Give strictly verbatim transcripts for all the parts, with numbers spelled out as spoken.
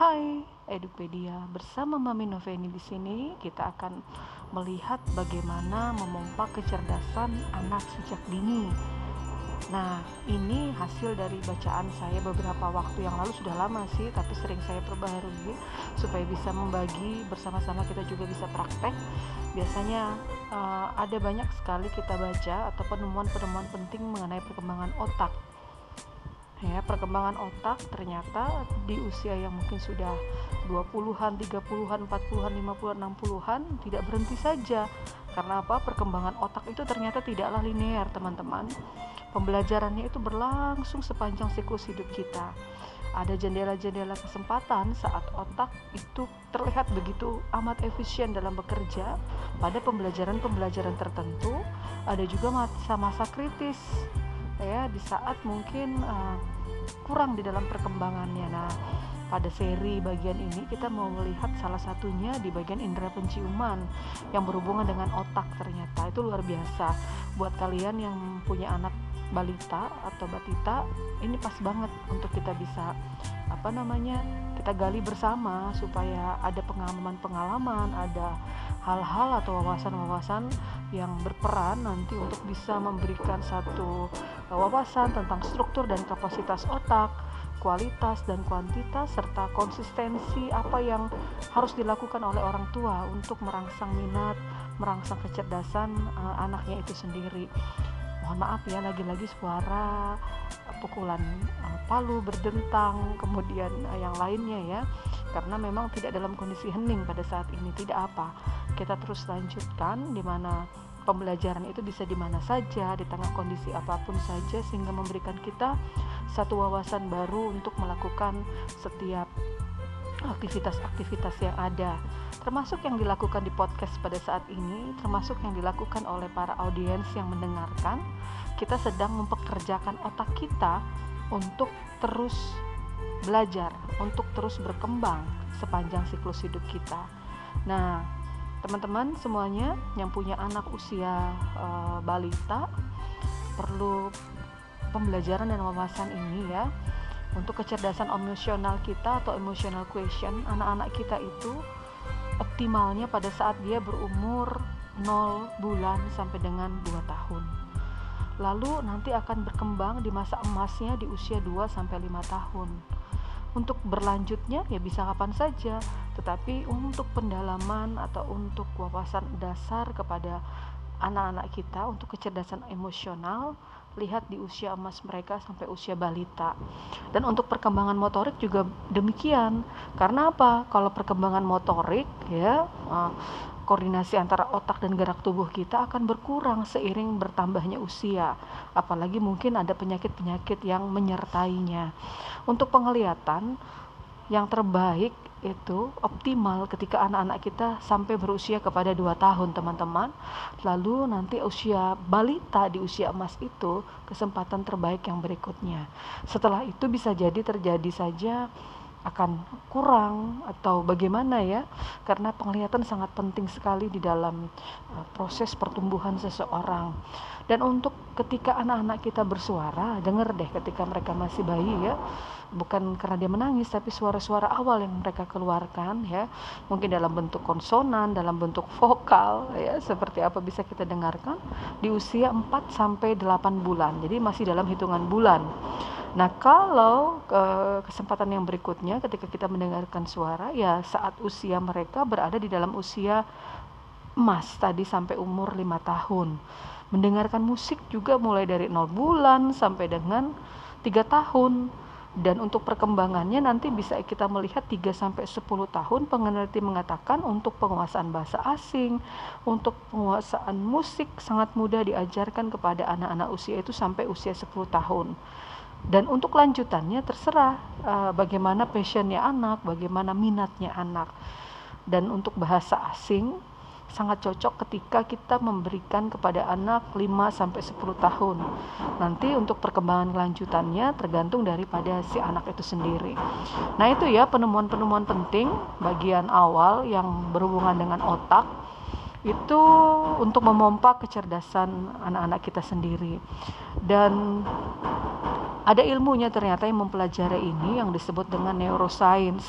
Hai Edupedia, bersama Mami Noveni di sini kita akan melihat bagaimana memompa kecerdasan anak sejak dini. Nah, ini hasil dari bacaan saya beberapa waktu yang lalu, sudah lama sih, tapi sering saya perbaharui supaya bisa membagi bersama-sama, kita juga bisa praktek. Biasanya uh, ada banyak sekali kita baca atau penemuan-penemuan penting mengenai perkembangan otak. Ya, perkembangan otak ternyata di usia yang mungkin sudah dua puluhan, tiga puluhan, empat puluhan, lima puluhan, enam puluhan tidak berhenti saja. Karena apa? Perkembangan otak itu ternyata tidaklah linear, teman-teman. Pembelajarannya itu berlangsung sepanjang siklus hidup kita. Ada jendela-jendela kesempatan saat otak itu terlihat begitu amat efisien dalam bekerja pada pembelajaran-pembelajaran tertentu. Ada juga masa-masa kritis, ya, di saat mungkin uh, kurang di dalam perkembangannya. Nah, pada seri bagian ini kita mau melihat salah satunya di bagian indera penciuman yang berhubungan dengan otak. Ternyata itu luar biasa buat kalian yang punya anak balita atau batita, ini pas banget untuk kita bisa apa namanya kita gali bersama supaya ada pengalaman-pengalaman, ada hal-hal atau wawasan-wawasan yang berperan nanti untuk bisa memberikan satu wawasan tentang struktur dan kapasitas otak, kualitas dan kuantitas, serta konsistensi apa yang harus dilakukan oleh orang tua untuk merangsang minat, merangsang kecerdasan uh, anaknya itu sendiri. Mohon maaf ya, lagi-lagi suara pukulan palu berdentang, kemudian yang lainnya ya, karena memang tidak dalam kondisi hening pada saat ini. Tidak apa, kita terus lanjutkan, di mana pembelajaran itu bisa di mana saja, di tengah kondisi apapun saja, sehingga memberikan kita satu wawasan baru untuk melakukan setiap aktivitas-aktivitas yang ada, termasuk yang dilakukan di podcast pada saat ini, termasuk yang dilakukan oleh para audiens yang mendengarkan. Kita sedang mempekerjakan otak kita untuk terus belajar, untuk terus berkembang sepanjang siklus hidup kita. Nah, teman-teman semuanya yang punya anak usia e, balita perlu pembelajaran dan wawasan ini ya. Untuk kecerdasan emosional kita atau emotional quotient, anak-anak kita itu optimalnya pada saat dia berumur nol bulan sampai dengan dua tahun. Lalu nanti akan berkembang di masa emasnya di usia dua sampai lima tahun. Untuk berlanjutnya ya bisa kapan saja, tetapi untuk pendalaman atau untuk wawasan dasar kepada anak-anak kita untuk kecerdasan emosional, lihat di usia emas mereka sampai usia balita. Dan untuk perkembangan motorik juga demikian. Karena apa? Kalau perkembangan motorik ya, koordinasi antara otak dan gerak tubuh kita akan berkurang seiring bertambahnya usia. Apalagi mungkin ada penyakit-penyakit yang menyertainya. Untuk penglihatan yang terbaik itu optimal ketika anak-anak kita sampai berusia kepada dua tahun, teman-teman. Lalu nanti usia balita di usia emas itu kesempatan terbaik yang berikutnya. Setelah itu bisa jadi terjadi saja akan kurang atau bagaimana ya, karena penglihatan sangat penting sekali di dalam proses pertumbuhan seseorang. Dan untuk ketika anak-anak kita bersuara, dengar deh ketika mereka masih bayi ya, bukan karena dia menangis, tapi suara-suara awal yang mereka keluarkan ya, mungkin dalam bentuk konsonan, dalam bentuk vokal ya, seperti apa bisa kita dengarkan di usia empat sampai delapan bulan, jadi masih dalam hitungan bulan. Nah, kalau kesempatan yang berikutnya ketika kita mendengarkan suara ya saat usia mereka berada di dalam usia emas tadi sampai umur lima tahun. Mendengarkan musik juga mulai dari nol bulan sampai dengan tiga tahun. Dan untuk perkembangannya nanti bisa kita melihat tiga sampai sepuluh tahun. Peneliti mengatakan untuk penguasaan bahasa asing, untuk penguasaan musik sangat mudah diajarkan kepada anak-anak usia itu sampai usia sepuluh tahun. Dan untuk lanjutannya terserah uh, bagaimana passionnya anak, bagaimana minatnya anak. Dan untuk bahasa asing sangat cocok ketika kita memberikan kepada anak lima sampai sepuluh tahun. Nanti untuk perkembangan lanjutannya tergantung daripada si anak itu sendiri. Nah, itu ya penemuan-penemuan penting bagian awal yang berhubungan dengan otak, itu untuk memompa kecerdasan anak-anak kita sendiri. Dan Ada ilmunya ternyata yang mempelajari ini yang disebut dengan neuroscience.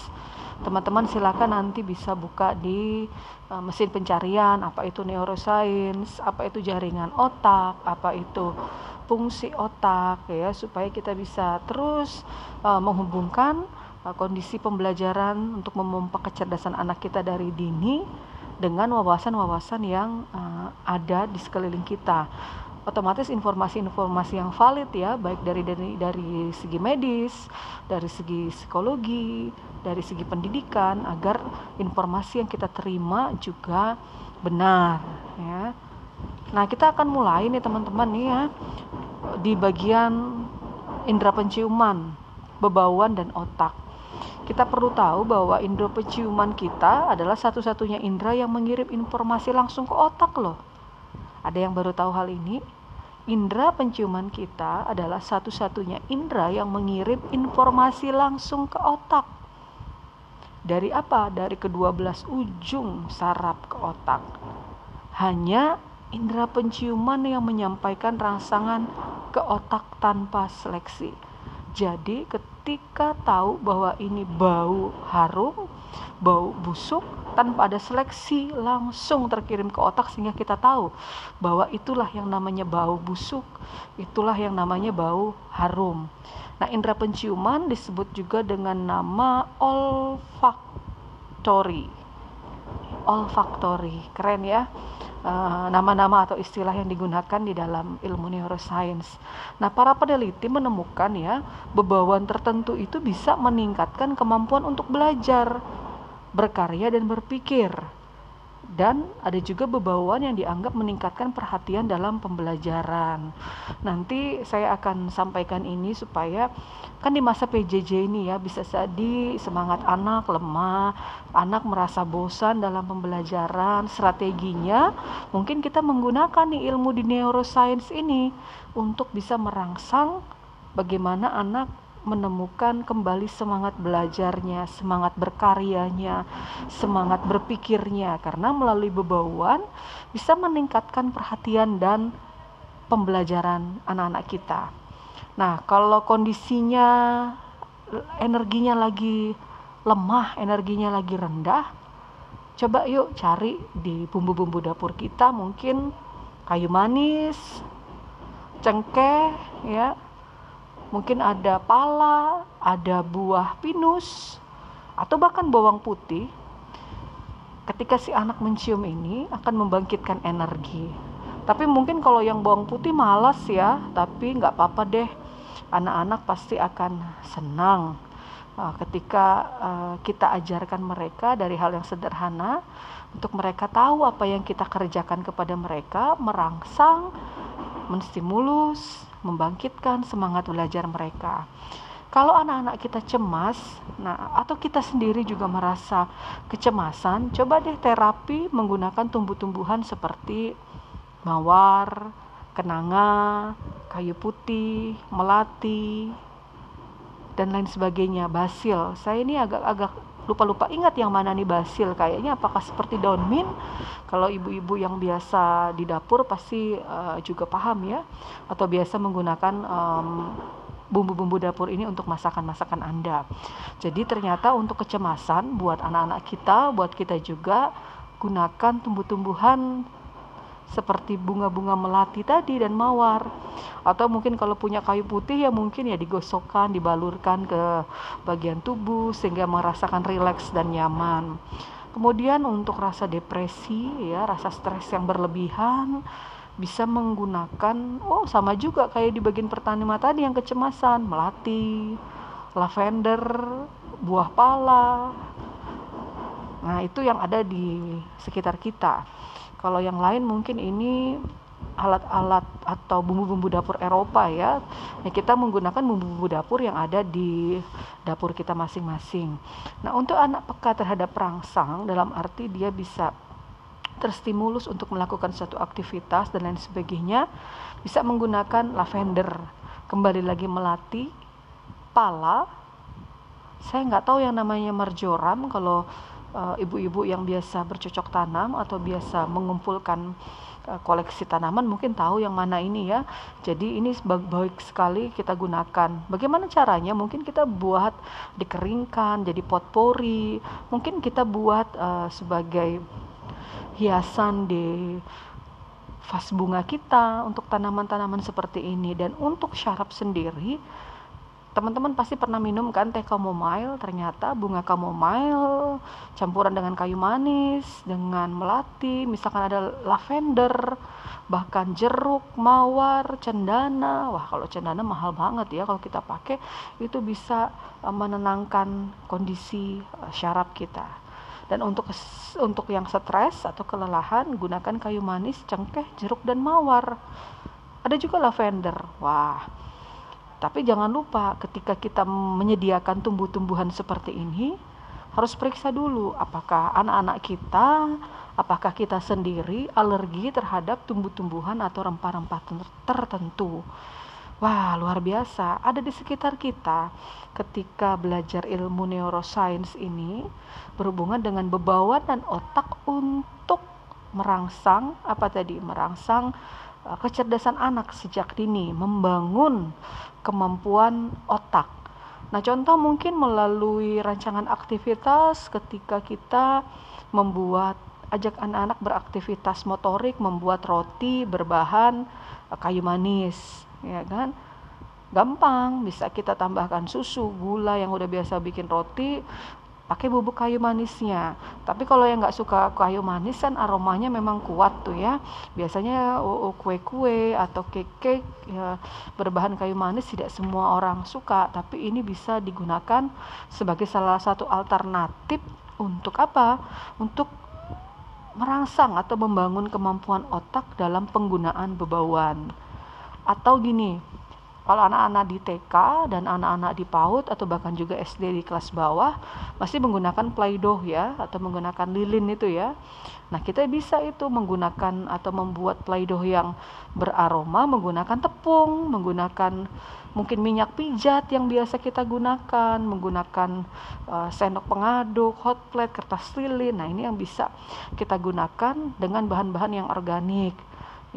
Teman-teman silakan nanti bisa buka di uh, mesin pencarian apa itu neuroscience, apa itu jaringan otak, apa itu fungsi otak, ya, supaya kita bisa terus uh, menghubungkan uh, kondisi pembelajaran untuk memompa kecerdasan anak kita dari dini dengan wawasan-wawasan yang uh, ada di sekeliling kita. Otomatis informasi-informasi yang valid, ya, baik dari, dari dari segi medis, dari segi psikologi, dari segi pendidikan, agar informasi yang kita terima juga benar, ya. Nah, kita akan mulai nih teman-teman nih, ya, di bagian indera penciuman, bebauan dan otak. Kita perlu tahu bahwa indera penciuman kita adalah satu-satunya indera yang mengirim informasi langsung ke otak loh. Ada yang baru tahu hal ini? Indera penciuman kita adalah satu-satunya indera yang mengirim informasi langsung ke otak. Dari apa? Dari kedua belas ujung saraf ke otak. Hanya indera penciuman yang menyampaikan rangsangan ke otak tanpa seleksi. Jadi ketika tahu bahwa ini bau harum, bau busuk, tanpa ada seleksi langsung terkirim ke otak, sehingga kita tahu bahwa itulah yang namanya bau busuk, itulah yang namanya bau harum. Nah, indera penciuman disebut juga dengan nama olfaktori. Olfaktori, keren ya, e, nama-nama atau istilah yang digunakan di dalam ilmu neuroscience. Nah, para peneliti menemukan, ya, bebauan tertentu itu bisa meningkatkan kemampuan untuk belajar, berkarya dan berpikir. Dan ada juga bebauan yang dianggap meningkatkan perhatian dalam pembelajaran. Nanti saya akan sampaikan ini supaya, kan di masa P J J ini, ya, bisa jadi semangat anak lemah, anak merasa bosan dalam pembelajaran. Strateginya mungkin kita menggunakan nih ilmu di neuroscience ini untuk bisa merangsang bagaimana anak menemukan kembali semangat belajarnya, semangat berkaryanya, semangat berpikirnya, karena melalui bebauan bisa meningkatkan perhatian dan pembelajaran anak-anak kita. Nah, kalau kondisinya energinya lagi lemah, energinya lagi rendah, coba yuk cari di bumbu-bumbu dapur kita, mungkin kayu manis, cengkeh, ya. Mungkin ada pala, ada buah pinus, atau bahkan bawang putih. Ketika si anak mencium ini akan membangkitkan energi. Tapi mungkin kalau yang bawang putih malas, ya, tapi nggak apa-apa deh. Anak-anak pasti akan senang ketika kita ajarkan mereka dari hal yang sederhana, untuk mereka tahu apa yang kita kerjakan kepada mereka, merangsang, menstimulus, membangkitkan semangat belajar mereka. Kalau anak-anak kita cemas, nah, atau kita sendiri juga merasa kecemasan, coba deh terapi menggunakan tumbuh-tumbuhan seperti mawar, kenanga, kayu putih, melati, dan lain sebagainya. Basil, saya ini agak-agak lupa-lupa ingat yang mana nih basil, kayaknya apakah seperti daun mint. Kalau ibu-ibu yang biasa di dapur pasti uh, juga paham, ya, atau biasa menggunakan um, bumbu-bumbu dapur ini untuk masakan-masakan Anda. Jadi ternyata untuk kecemasan, buat anak-anak kita, buat kita juga, gunakan tumbuh-tumbuhan seperti bunga-bunga melati tadi dan mawar. Atau mungkin kalau punya kayu putih, ya mungkin ya digosokkan, dibalurkan ke bagian tubuh sehingga merasakan rileks dan nyaman. Kemudian untuk rasa depresi, ya, rasa stres yang berlebihan, bisa menggunakan, oh sama juga kayak di bagian pertanian tadi yang kecemasan, melati, lavender, buah pala. Nah, itu yang ada di sekitar kita. Kalau yang lain mungkin ini alat-alat atau bumbu-bumbu dapur Eropa, ya. Nah, kita menggunakan bumbu-bumbu dapur yang ada di dapur kita masing-masing. Nah, untuk anak peka terhadap rangsang, dalam arti dia bisa terstimulus untuk melakukan suatu aktivitas dan lain sebagainya, bisa menggunakan lavender, kembali lagi melati, pala. Saya nggak tahu yang namanya marjoram kalau ibu-ibu yang biasa bercocok tanam atau biasa mengumpulkan koleksi tanaman mungkin tahu yang mana ini ya. Jadi ini baik sekali kita gunakan. Bagaimana caranya? Mungkin kita buat dikeringkan jadi potpori, mungkin kita buat uh, sebagai hiasan di vas bunga kita untuk tanaman-tanaman seperti ini. Dan untuk syarab sendiri, teman-teman pasti pernah minum kan teh chamomile. Ternyata bunga chamomile campuran dengan kayu manis, dengan melati, misalkan ada lavender, bahkan jeruk, mawar, cendana. Wah, kalau cendana mahal banget ya, kalau kita pakai itu bisa menenangkan kondisi syaraf kita. Dan untuk untuk yang stres atau kelelahan, gunakan kayu manis, cengkeh, jeruk, dan mawar. Ada juga lavender. Wah. Tapi jangan lupa ketika kita menyediakan tumbuh-tumbuhan seperti ini, harus periksa dulu apakah anak-anak kita, apakah kita sendiri alergi terhadap tumbuh-tumbuhan atau rempah-rempah tertentu. Wah, luar biasa, ada di sekitar kita. Ketika belajar ilmu neuroscience ini berhubungan dengan bebawan dan otak untuk merangsang, apa tadi, merangsang kecerdasan anak sejak dini, membangun kemampuan otak. Nah, contoh mungkin melalui rancangan aktivitas ketika kita membuat, ajak anak-anak beraktivitas motorik, membuat roti berbahan kayu manis, ya kan? Gampang, bisa kita tambahkan susu, gula yang udah biasa bikin roti, pakai bubuk kayu manisnya. Tapi kalau yang nggak suka kayu manis kan aromanya memang kuat tuh ya. Biasanya kue-kue atau cake-cake ya, berbahan kayu manis tidak semua orang suka. Tapi ini bisa digunakan sebagai salah satu alternatif untuk apa? Untuk merangsang atau membangun kemampuan otak dalam penggunaan bebawan. Atau gini, kalau anak-anak di T K dan anak-anak di PAUD atau bahkan juga S D di kelas bawah masih menggunakan Play-Doh ya, atau menggunakan lilin itu ya. Nah, kita bisa itu menggunakan atau membuat Play-Doh yang beraroma menggunakan tepung, menggunakan mungkin minyak pijat yang biasa kita gunakan, menggunakan uh, sendok pengaduk, hot plate, kertas lilin. Nah, ini yang bisa kita gunakan dengan bahan-bahan yang organik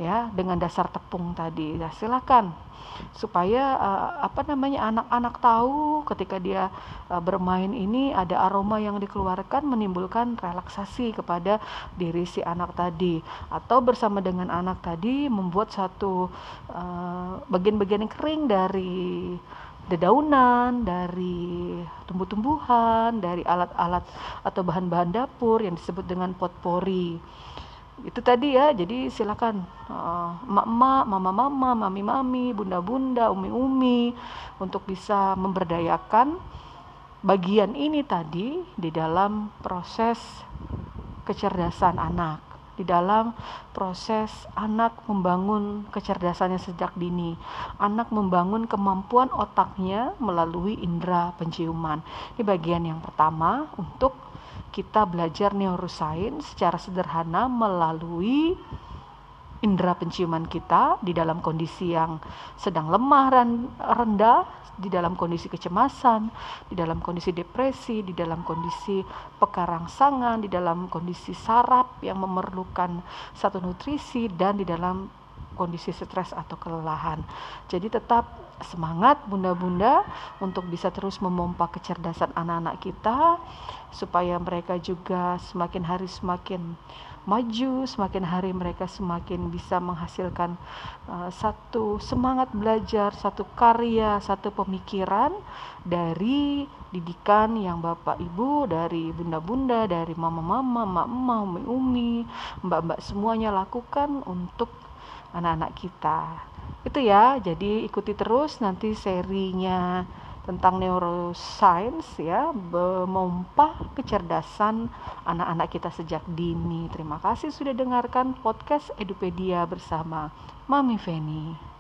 ya, dengan dasar tepung tadi. Nah, silakan supaya uh, apa namanya anak-anak tahu ketika dia uh, bermain ini ada aroma yang dikeluarkan menimbulkan relaksasi kepada diri si anak tadi, atau bersama dengan anak tadi membuat satu uh, bagian-bagian yang kering dari dedaunan, dari tumbuh-tumbuhan, dari alat-alat atau bahan-bahan dapur yang disebut dengan potpori. Itu tadi ya, jadi silakan uh, emak-emak, mama-mama, mami-mami, bunda-bunda, umi-umi untuk bisa memberdayakan bagian ini tadi di dalam proses kecerdasan anak, di dalam proses anak membangun kecerdasannya sejak dini. Anak membangun kemampuan otaknya melalui indera penciuman. Ini bagian yang pertama untuk kita belajar neuroscience secara sederhana melalui indera penciuman kita di dalam kondisi yang sedang lemah rendah, di dalam kondisi kecemasan, di dalam kondisi depresi, di dalam kondisi pekarangsangan, di dalam kondisi saraf yang memerlukan satu nutrisi, dan di dalam kondisi stres atau kelelahan. Jadi tetap semangat bunda-bunda untuk bisa terus memompa kecerdasan anak-anak kita supaya mereka juga semakin hari semakin maju, semakin hari mereka semakin bisa menghasilkan uh, satu semangat belajar, satu karya, satu pemikiran dari didikan yang bapak ibu, dari bunda-bunda, dari mama-mama, emak-emak, umi-umi, mbak-mbak semuanya lakukan untuk anak-anak kita. Itu ya, jadi ikuti terus nanti serinya tentang neuroscience ya, memompa kecerdasan anak-anak kita sejak dini. Terima kasih sudah dengarkan podcast Edupedia bersama Mami Feni.